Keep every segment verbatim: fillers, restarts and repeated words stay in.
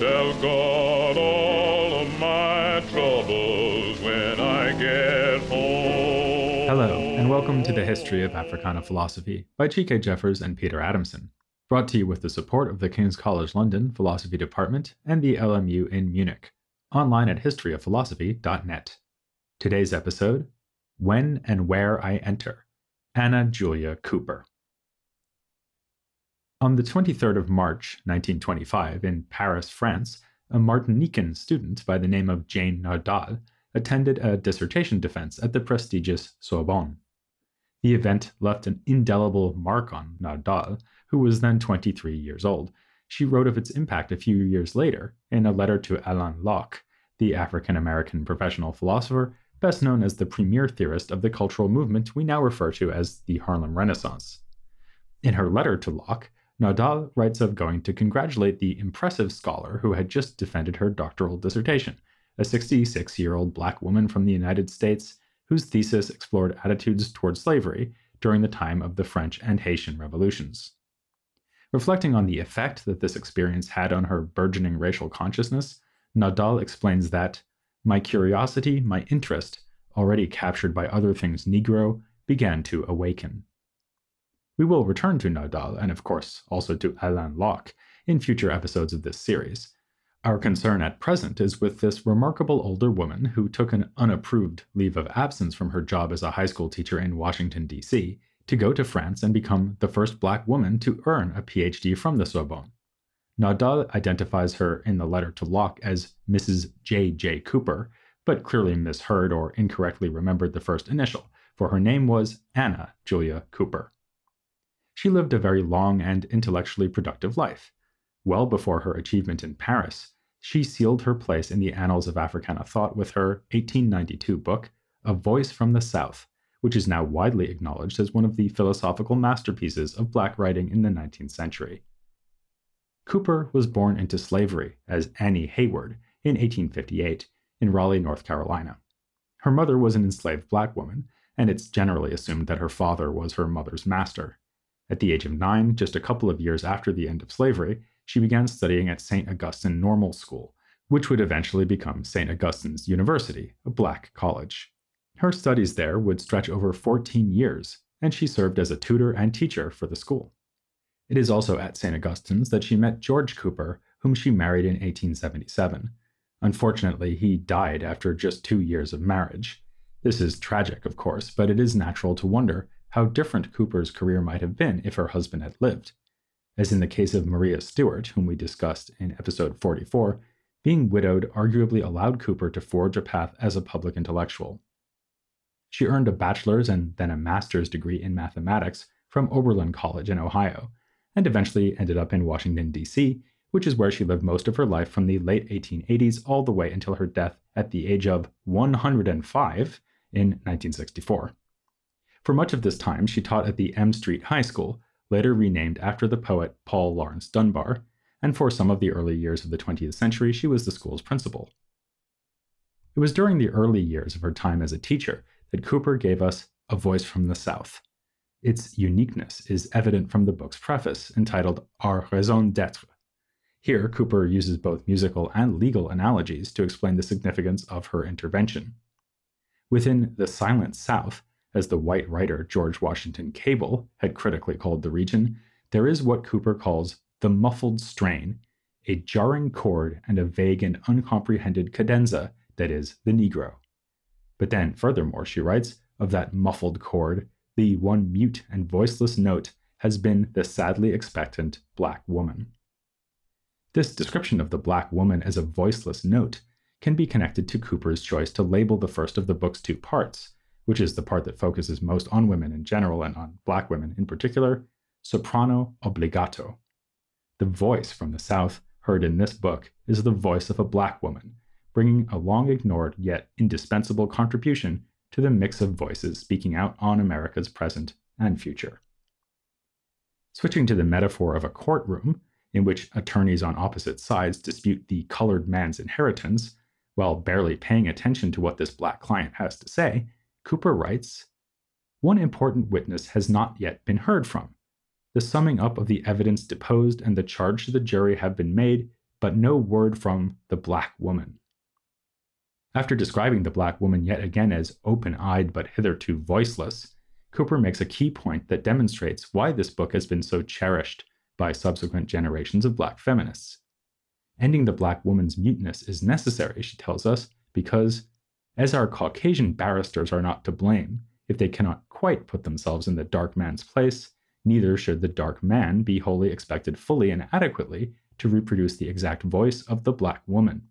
tell God all of my troubles when I get home. Hello, and welcome to the History of Africana Philosophy by Chike Jeffers and Peter Adamson, brought to you with the support of the King's College London Philosophy Department and the L M U in Munich, online at history of philosophy dot net. Today's episode, When and Where I Enter, Anna Julia Cooper. On the twenty-third of March, nineteen twenty-five, in Paris, France, a Martinican student by the name of Jane Nardal attended a dissertation defense at the prestigious Sorbonne. The event left an indelible mark on Nardal, who was then twenty-three years old. She wrote of its impact a few years later in a letter to Alain Locke, the African-American professional philosopher, best known as the premier theorist of the cultural movement we now refer to as the Harlem Renaissance. In her letter to Locke, Nardal writes of going to congratulate the impressive scholar who had just defended her doctoral dissertation, a sixty-six-year-old black woman from the United States whose thesis explored attitudes toward slavery during the time of the French and Haitian revolutions. Reflecting on the effect that this experience had on her burgeoning racial consciousness, Nardal explains that my curiosity, my interest, already captured by other things Negro, began to awaken. We will return to Nardal, and of course also to Alain Locke, in future episodes of this series. Our concern at present is with this remarkable older woman who took an unapproved leave of absence from her job as a high school teacher in Washington, D C, to go to France and become the first black woman to earn a P H D from the Sorbonne. Nardal identifies her in the letter to Locke as Missus J J Cooper, but clearly misheard or incorrectly remembered the first initial, for her name was Anna Julia Cooper. She lived a very long and intellectually productive life. Well before her achievement in Paris, she sealed her place in the annals of Africana thought with her eighteen ninety-two book, A Voice from the South, which is now widely acknowledged as one of the philosophical masterpieces of black writing in the nineteenth century. Cooper was born into slavery as Annie Hayward in eighteen fifty-eight in Raleigh, North Carolina. Her mother was an enslaved black woman, and it's generally assumed that her father was her mother's master. At the age of nine, just a couple of years after the end of slavery, she began studying at Saint Augustine Normal School, which would eventually become Saint Augustine's University, a black college. Her studies there would stretch over fourteen years, and she served as a tutor and teacher for the school. It is also at Saint Augustine's that she met George Cooper, whom she married in eighteen seventy-seven. Unfortunately, he died after just two years of marriage. This is tragic, of course, but it is natural to wonder how different Cooper's career might have been if her husband had lived. As in the case of Maria Stewart, whom we discussed in episode forty-four, being widowed arguably allowed Cooper to forge a path as a public intellectual. She earned a bachelor's and then a master's degree in mathematics from Oberlin College in Ohio, and eventually ended up in Washington, D C, which is where she lived most of her life from the late eighteen eighties all the way until her death at the age of one hundred five in nineteen sixty-four. For much of this time, she taught at the M Street High School, later renamed after the poet Paul Laurence Dunbar, and for some of the early years of the twentieth century, she was the school's principal. It was during the early years of her time as a teacher that Cooper gave us A Voice from the South. Its uniqueness is evident from the book's preface, entitled Our Raison d'être. Here, Cooper uses both musical and legal analogies to explain the significance of her intervention. Within The Silent South, as the white writer George Washington Cable had critically called the region, there is what Cooper calls the muffled strain, a jarring chord and a vague and uncomprehended cadenza that is the Negro. But then, furthermore, she writes, of that muffled chord, the one mute and voiceless note has been the sadly expectant black woman. This description of the black woman as a voiceless note can be connected to Cooper's choice to label the first of the book's two parts, which is the part that focuses most on women in general and on black women in particular, soprano obbligato. The voice from the South heard in this book is the voice of a black woman, bringing a long ignored yet indispensable contribution to the mix of voices speaking out on America's present and future. Switching to the metaphor of a courtroom, in which attorneys on opposite sides dispute the colored man's inheritance, while barely paying attention to what this black client has to say, Cooper writes, one important witness has not yet been heard from. The summing up of the evidence deposed and the charge to the jury have been made but no word from the black woman. After describing the black woman yet again as open-eyed but hitherto voiceless, Cooper makes a key point that demonstrates why this book has been so cherished by subsequent generations of black feminists. Ending the black woman's muteness is necessary, she tells us, because as our Caucasian barristers are not to blame, if they cannot quite put themselves in the dark man's place, neither should the dark man be wholly expected fully and adequately to reproduce the exact voice of the black woman.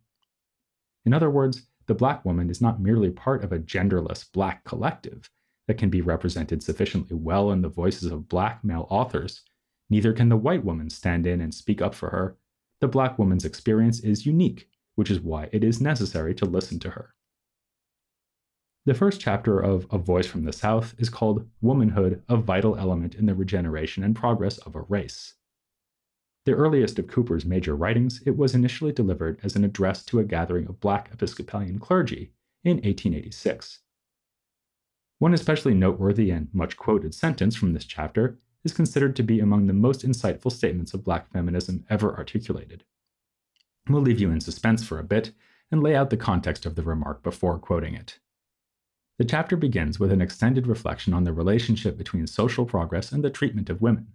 In other words, the black woman is not merely part of a genderless black collective that can be represented sufficiently well in the voices of black male authors, neither can the white woman stand in and speak up for her. The black woman's experience is unique, which is why it is necessary to listen to her. The first chapter of A Voice from the South is called Womanhood, a Vital Element in the Regeneration and Progress of a Race. The earliest of Cooper's major writings, it was initially delivered as an address to a gathering of black Episcopalian clergy in eighteen eighty-six. One especially noteworthy and much-quoted sentence from this chapter is considered to be among the most insightful statements of black feminism ever articulated. We'll leave you in suspense for a bit and lay out the context of the remark before quoting it. The chapter begins with an extended reflection on the relationship between social progress and the treatment of women.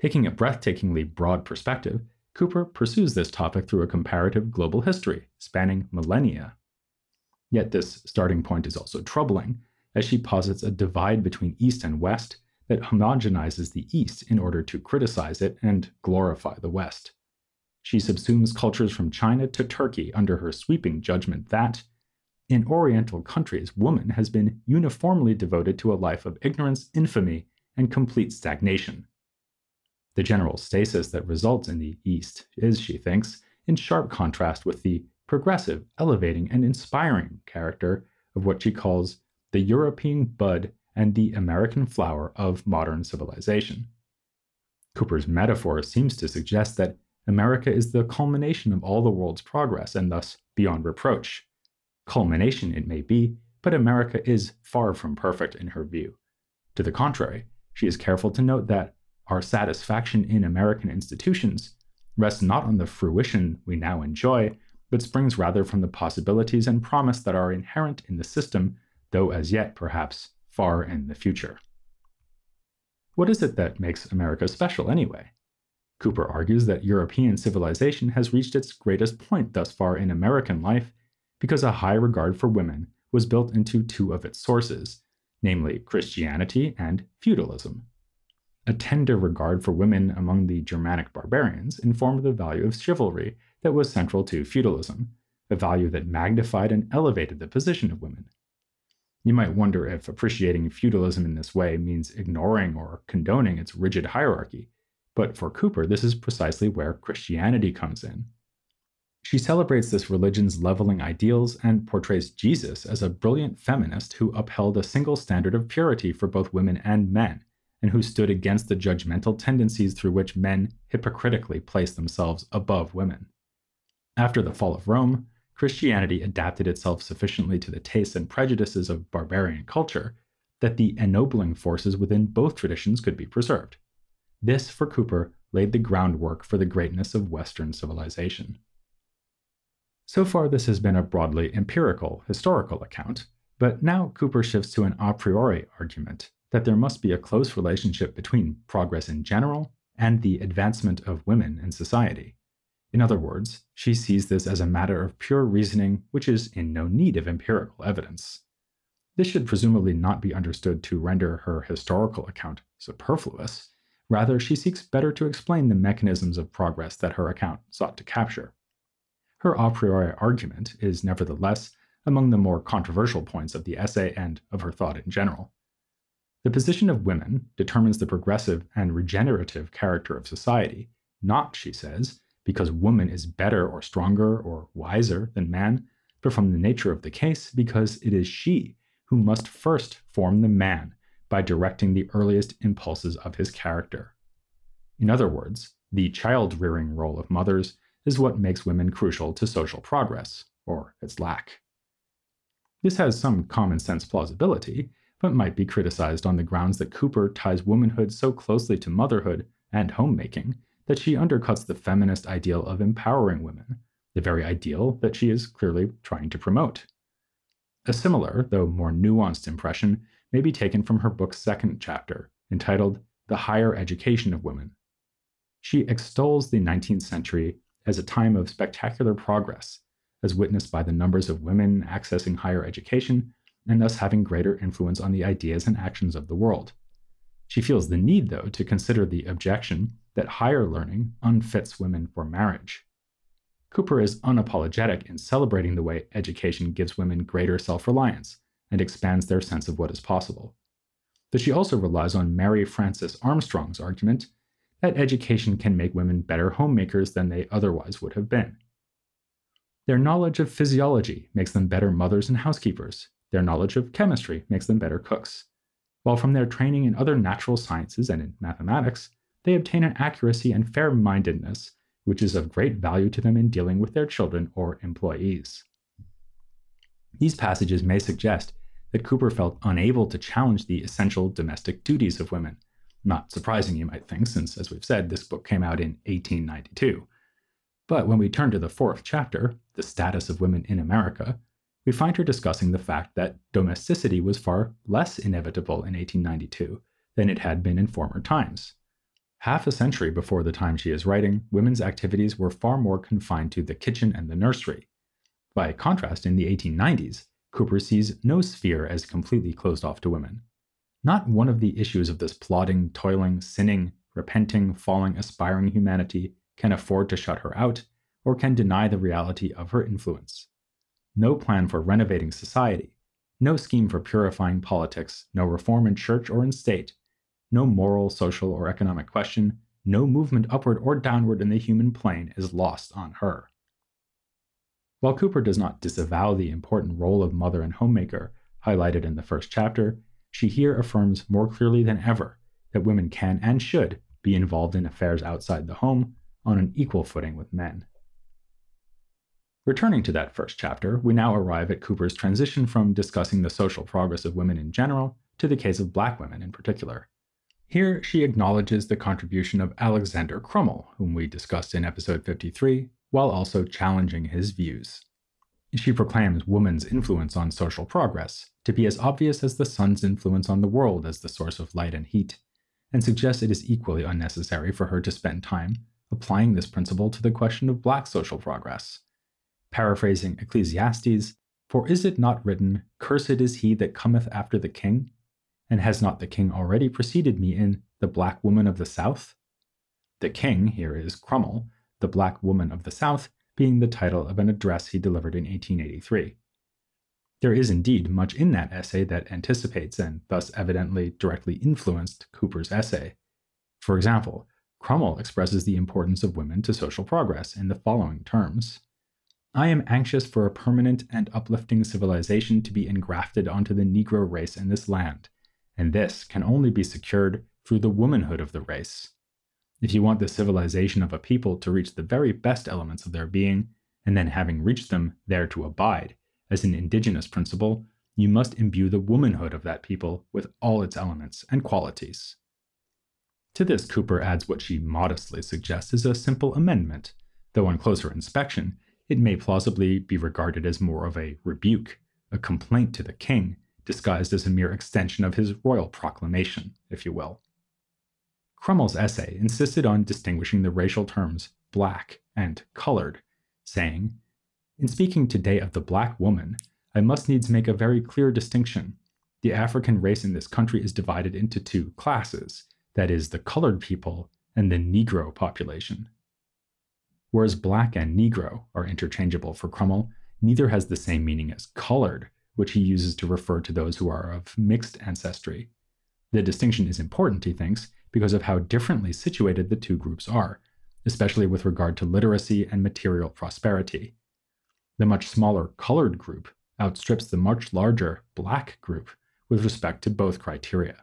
Taking a breathtakingly broad perspective, Cooper pursues this topic through a comparative global history spanning millennia. Yet this starting point is also troubling, as she posits a divide between East and West that homogenizes the East in order to criticize it and glorify the West. She subsumes cultures from China to Turkey under her sweeping judgment that, in Oriental countries, woman has been uniformly devoted to a life of ignorance, infamy, and complete stagnation. The general stasis that results in the East is, she thinks, in sharp contrast with the progressive, elevating, and inspiring character of what she calls the European bud and the American flower of modern civilization. Cooper's metaphor seems to suggest that America is the culmination of all the world's progress and thus beyond reproach. Culmination it may be, but America is far from perfect in her view. To the contrary, she is careful to note that our satisfaction in American institutions rests not on the fruition we now enjoy, but springs rather from the possibilities and promise that are inherent in the system, though as yet perhaps far in the future. What is it that makes America special anyway? Cooper argues that European civilization has reached its greatest point thus far in American life because a high regard for women was built into two of its sources, namely Christianity and feudalism. A tender regard for women among the Germanic barbarians informed the value of chivalry that was central to feudalism, a value that magnified and elevated the position of women. You might wonder if appreciating feudalism in this way means ignoring or condoning its rigid hierarchy, but for Cooper, this is precisely where Christianity comes in. She celebrates this religion's leveling ideals and portrays Jesus as a brilliant feminist who upheld a single standard of purity for both women and men, and who stood against the judgmental tendencies through which men hypocritically place themselves above women. After the fall of Rome, Christianity adapted itself sufficiently to the tastes and prejudices of barbarian culture that the ennobling forces within both traditions could be preserved. This, for Cooper, laid the groundwork for the greatness of Western civilization. So far, this has been a broadly empirical, historical account, but now Cooper shifts to an a priori argument that there must be a close relationship between progress in general and the advancement of women in society. In other words, she sees this as a matter of pure reasoning which is in no need of empirical evidence. This should presumably not be understood to render her historical account superfluous. Rather, she seeks better to explain the mechanisms of progress that her account sought to capture. Her a priori argument is nevertheless among the more controversial points of the essay and of her thought in general. The position of women determines the progressive and regenerative character of society, not, she says, because woman is better or stronger or wiser than man, but from the nature of the case because it is she who must first form the man by directing the earliest impulses of his character. In other words, the child-rearing role of mothers is what makes women crucial to social progress, or its lack. This has some common sense plausibility, but might be criticized on the grounds that Cooper ties womanhood so closely to motherhood and homemaking that she undercuts the feminist ideal of empowering women, the very ideal that she is clearly trying to promote. A similar, though more nuanced impression may be taken from her book's second chapter, entitled The Higher Education of Women. She extols the nineteenth century as a time of spectacular progress, as witnessed by the numbers of women accessing higher education and thus having greater influence on the ideas and actions of the world. She feels the need, though, to consider the objection that higher learning unfits women for marriage. Cooper is unapologetic in celebrating the way education gives women greater self-reliance and expands their sense of what is possible. But she also relies on Mary Frances Armstrong's argument that education can make women better homemakers than they otherwise would have been. Their knowledge of physiology makes them better mothers and housekeepers. Their knowledge of chemistry makes them better cooks. While from their training in other natural sciences and in mathematics, they obtain an accuracy and fair-mindedness which is of great value to them in dealing with their children or employees. These passages may suggest that Cooper felt unable to challenge the essential domestic duties of women. Not surprising, you might think, since, as we've said, this book came out in eighteen ninety-two. But when we turn to the fourth chapter, The Status of Women in America, we find her discussing the fact that domesticity was far less inevitable in eighteen ninety-two than it had been in former times. Half a century before the time she is writing, women's activities were far more confined to the kitchen and the nursery. By contrast, in the eighteen nineties, Cooper sees no sphere as completely closed off to women. Not one of the issues of this plodding, toiling, sinning, repenting, falling, aspiring humanity can afford to shut her out, or can deny the reality of her influence. No plan for renovating society, no scheme for purifying politics, no reform in church or in state, no moral, social, or economic question, no movement upward or downward in the human plane is lost on her. While Cooper does not disavow the important role of mother and homemaker highlighted in the first chapter, she here affirms more clearly than ever that women can and should be involved in affairs outside the home on an equal footing with men. Returning to that first chapter, we now arrive at Cooper's transition from discussing the social progress of women in general to the case of Black women in particular. Here, she acknowledges the contribution of Alexander Crummell, whom we discussed in episode fifty-three, while also challenging his views. She proclaims woman's influence on social progress to be as obvious as the sun's influence on the world as the source of light and heat, and suggests it is equally unnecessary for her to spend time applying this principle to the question of Black social progress. Paraphrasing Ecclesiastes, "For is it not written, cursed is he that cometh after the king? And has not the king already preceded me in the Black woman of the South?" The king here is Crummell, the Black woman of the South being the title of an address he delivered in eighteen eighty-three. There is indeed much in that essay that anticipates and thus evidently directly influenced Cooper's essay. For example, Crummell expresses the importance of women to social progress in the following terms: "I am anxious for a permanent and uplifting civilization to be engrafted onto the Negro race in this land, and this can only be secured through the womanhood of the race. If you want the civilization of a people to reach the very best elements of their being, and then having reached them, there to abide, as an indigenous principle, you must imbue the womanhood of that people with all its elements and qualities." To this, Cooper adds what she modestly suggests is a simple amendment, though on closer inspection, it may plausibly be regarded as more of a rebuke, a complaint to the king, disguised as a mere extension of his royal proclamation, if you will. Crummell's essay insisted on distinguishing the racial terms Black and colored, saying, "In speaking today of the Black woman, I must needs make a very clear distinction. The African race in this country is divided into two classes, that is, the colored people and the Negro population." Whereas Black and Negro are interchangeable for Crummell, neither has the same meaning as colored, which he uses to refer to those who are of mixed ancestry. The distinction is important, he thinks, because of how differently situated the two groups are, especially with regard to literacy and material prosperity. The much smaller colored group outstrips the much larger Black group with respect to both criteria.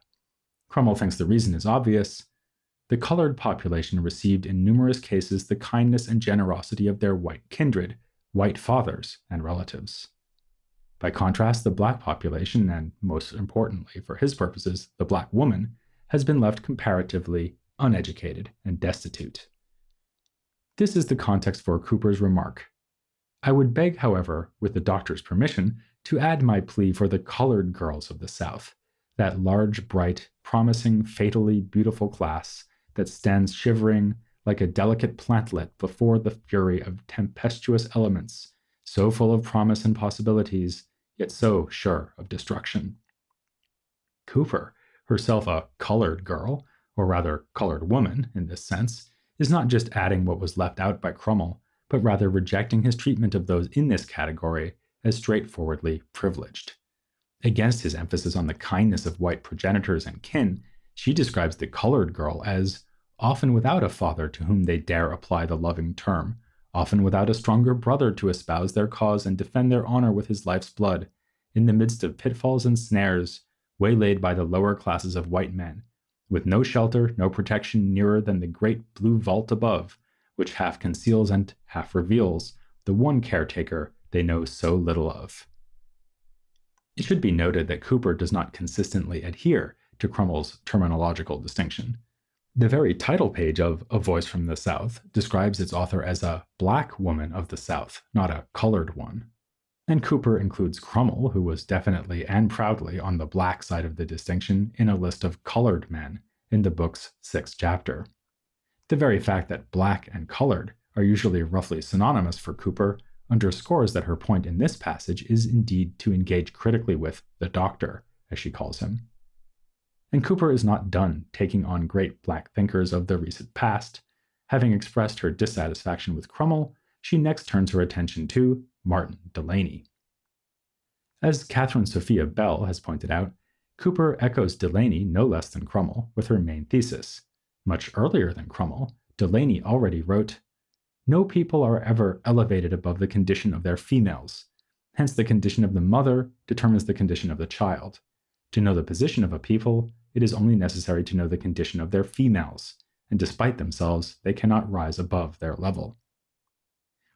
Crummell thinks the reason is obvious. The colored population received in numerous cases the kindness and generosity of their white kindred, white fathers and relatives. By contrast, the Black population, and most importantly for his purposes, the Black woman, has been left comparatively uneducated and destitute. This is the context for Cooper's remark. I would beg, however, with the doctor's permission, to add my plea for the colored girls of the South, that large, bright, promising, fatally beautiful class that stands shivering like a delicate plantlet before the fury of tempestuous elements, so full of promise and possibilities, yet so sure of destruction. Cooper, herself a colored girl, or rather colored woman in this sense, is not just adding what was left out by Crummell, but rather rejecting his treatment of those in this category as straightforwardly privileged. Against his emphasis on the kindness of white progenitors and kin, she describes the colored girl as often without a father to whom they dare apply the loving term, often without a stronger brother to espouse their cause and defend their honor with his life's blood, in the midst of pitfalls and snares, waylaid by the lower classes of white men, with no shelter, no protection nearer than the great blue vault above, which half conceals and half reveals the one caretaker they know so little of. It should be noted that Cooper does not consistently adhere to Crummell's terminological distinction. The very title page of A Voice from the South describes its author as a black woman of the South, not a colored one. And Cooper includes Crummell, who was definitely and proudly on the black side of the distinction, in a list of colored men in the book's sixth chapter. The very fact that black and colored are usually roughly synonymous for Cooper underscores that her point in this passage is indeed to engage critically with the doctor, as she calls him. And Cooper is not done taking on great black thinkers of the recent past. Having expressed her dissatisfaction with Crummell, she next turns her attention to Martin Delany. As Catherine Sophia Bell has pointed out, Cooper echoes Delany no less than Crummell with her main thesis. Much earlier than Crummell, Delany already wrote, "No people are ever elevated above the condition of their females. Hence the condition of the mother determines the condition of the child. To know the position of a people, it is only necessary to know the condition of their females, and despite themselves, they cannot rise above their level."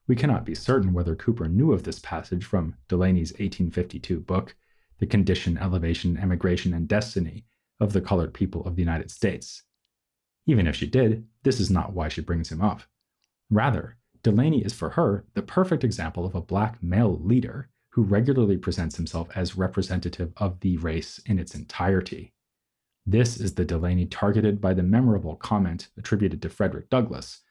We cannot be certain whether Cooper knew of this passage from Delany's eighteen fifty-two book, The Condition, Elevation, Emigration, and Destiny of the Colored People of the United States. Even if she did, this is not why she brings him up. Rather, Delany is for her the perfect example of a black male leader who regularly presents himself as representative of the race in its entirety. This is the Delany targeted by the memorable comment attributed to Frederick Douglass,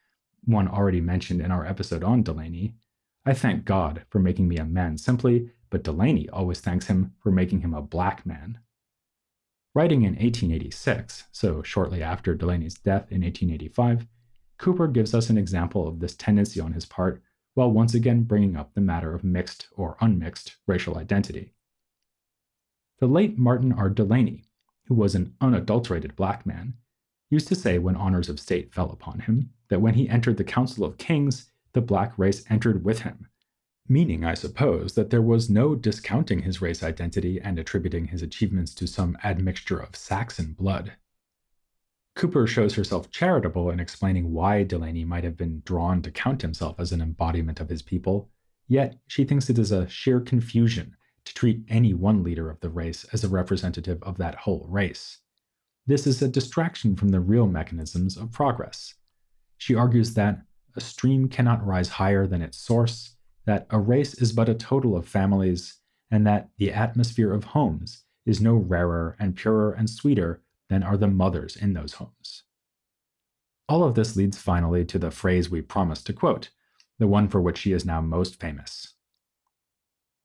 one already mentioned in our episode on Delany, "I thank God for making me a man simply, but Delany always thanks him for making him a black man." Writing in eighteen eighty-six, so shortly after Delany's death in eighteen eighty-five, Cooper gives us an example of this tendency on his part, while once again bringing up the matter of mixed or unmixed racial identity. The late Martin R. Delany, who was an unadulterated black man, used to say when honors of state fell upon him that when he entered the Council of Kings, the black race entered with him, meaning, I suppose, that there was no discounting his race identity and attributing his achievements to some admixture of Saxon blood. Cooper shows herself charitable in explaining why Delany might have been drawn to count himself as an embodiment of his people, yet she thinks it is a sheer confusion to treat any one leader of the race as a representative of that whole race. This is a distraction from the real mechanisms of progress. She argues that a stream cannot rise higher than its source, that a race is but a total of families, and that the atmosphere of homes is no rarer and purer and sweeter than are the mothers in those homes. All of this leads finally to the phrase we promised to quote, the one for which she is now most famous.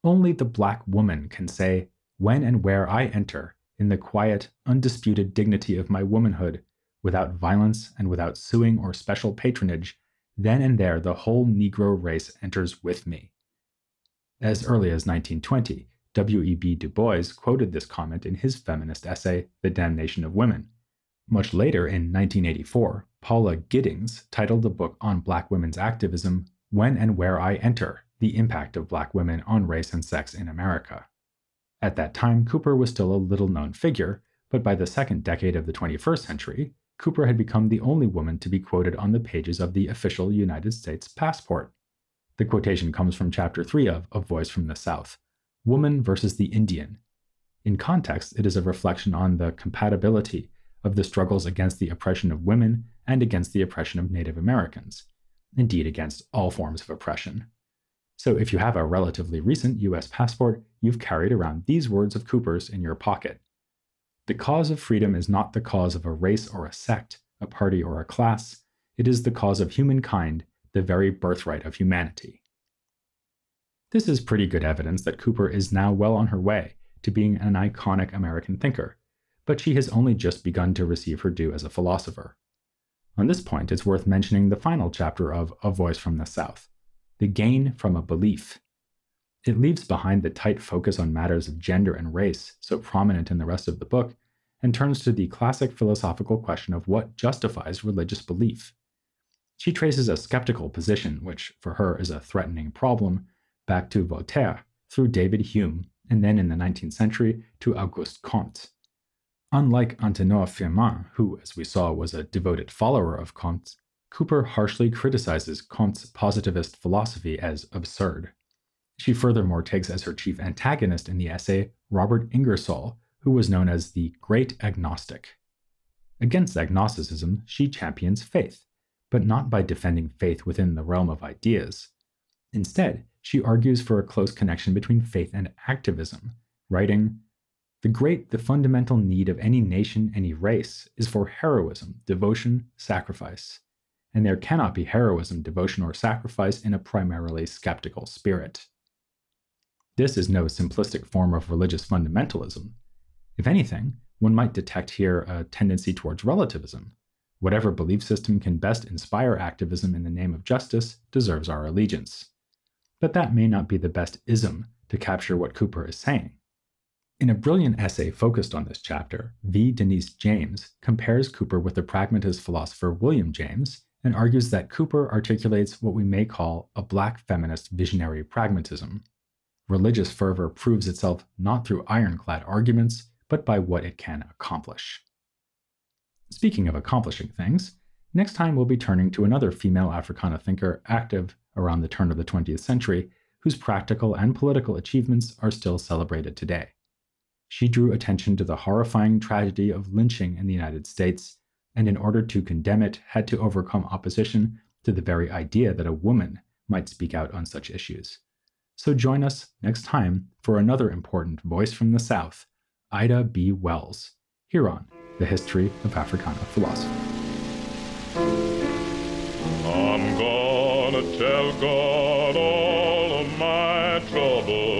Only the black woman can say, when and where I enter, in the quiet, undisputed dignity of my womanhood, without violence and without suing or special patronage, then and there the whole Negro race enters with me. As early as nineteen twenty, W E B Du Bois quoted this comment in his feminist essay, The Damnation of Women. Much later, in nineteen eighty-four, Paula Giddings titled the book on black women's activism, When and Where I Enter, The Impact of Black Women on Race and Sex in America. At that time, Cooper was still a little-known figure, but by the second decade of the twenty-first century, Cooper had become the only woman to be quoted on the pages of the official United States passport. The quotation comes from Chapter three of A Voice from the South, Woman versus the Indian. In context, it is a reflection on the compatibility of the struggles against the oppression of women and against the oppression of Native Americans. indeed against all forms of oppression. So if you have a relatively recent U S passport, you've carried around these words of Cooper's in your pocket. The cause of freedom is not the cause of a race or a sect, a party or a class. It is the cause of humankind, the very birthright of humanity. This is pretty good evidence that Cooper is now well on her way to being an iconic American thinker, but she has only just begun to receive her due as a philosopher. On this point, it's worth mentioning the final chapter of A Voice from the South, The Gain from a Belief. It leaves behind the tight focus on matters of gender and race, so prominent in the rest of the book, and turns to the classic philosophical question of what justifies religious belief. She traces a skeptical position, which for her is a threatening problem, back to Voltaire, through David Hume, and then in the nineteenth century to Auguste Comte. Unlike Anténor Firmin, who, as we saw, was a devoted follower of Comte, Cooper harshly criticizes Comte's positivist philosophy as absurd. She furthermore takes as her chief antagonist in the essay Robert Ingersoll, who was known as the Great Agnostic. Against agnosticism, she champions faith, but not by defending faith within the realm of ideas. Instead, she argues for a close connection between faith and activism, writing, "The great, the fundamental need of any nation, any race, is for heroism, devotion, sacrifice. And there cannot be heroism, devotion, or sacrifice in a primarily skeptical spirit." This is no simplistic form of religious fundamentalism. If anything, one might detect here a tendency towards relativism. Whatever belief system can best inspire activism in the name of justice deserves our allegiance. But that may not be the best ism to capture what Cooper is saying. In a brilliant essay focused on this chapter, V. Denise James compares Cooper with the pragmatist philosopher William James and argues that Cooper articulates what we may call a black feminist visionary pragmatism. Religious fervor proves itself not through ironclad arguments, but by what it can accomplish. Speaking of accomplishing things, next time we'll be turning to another female Africana thinker active around the turn of the twentieth century, whose practical and political achievements are still celebrated today. She drew attention to the horrifying tragedy of lynching in the United States, and in order to condemn it, had to overcome opposition to the very idea that a woman might speak out on such issues. So join us next time for another important voice from the South, Ida B. Wells, here on The History of Africana Philosophy. I'm gonna tell God all of my troubles.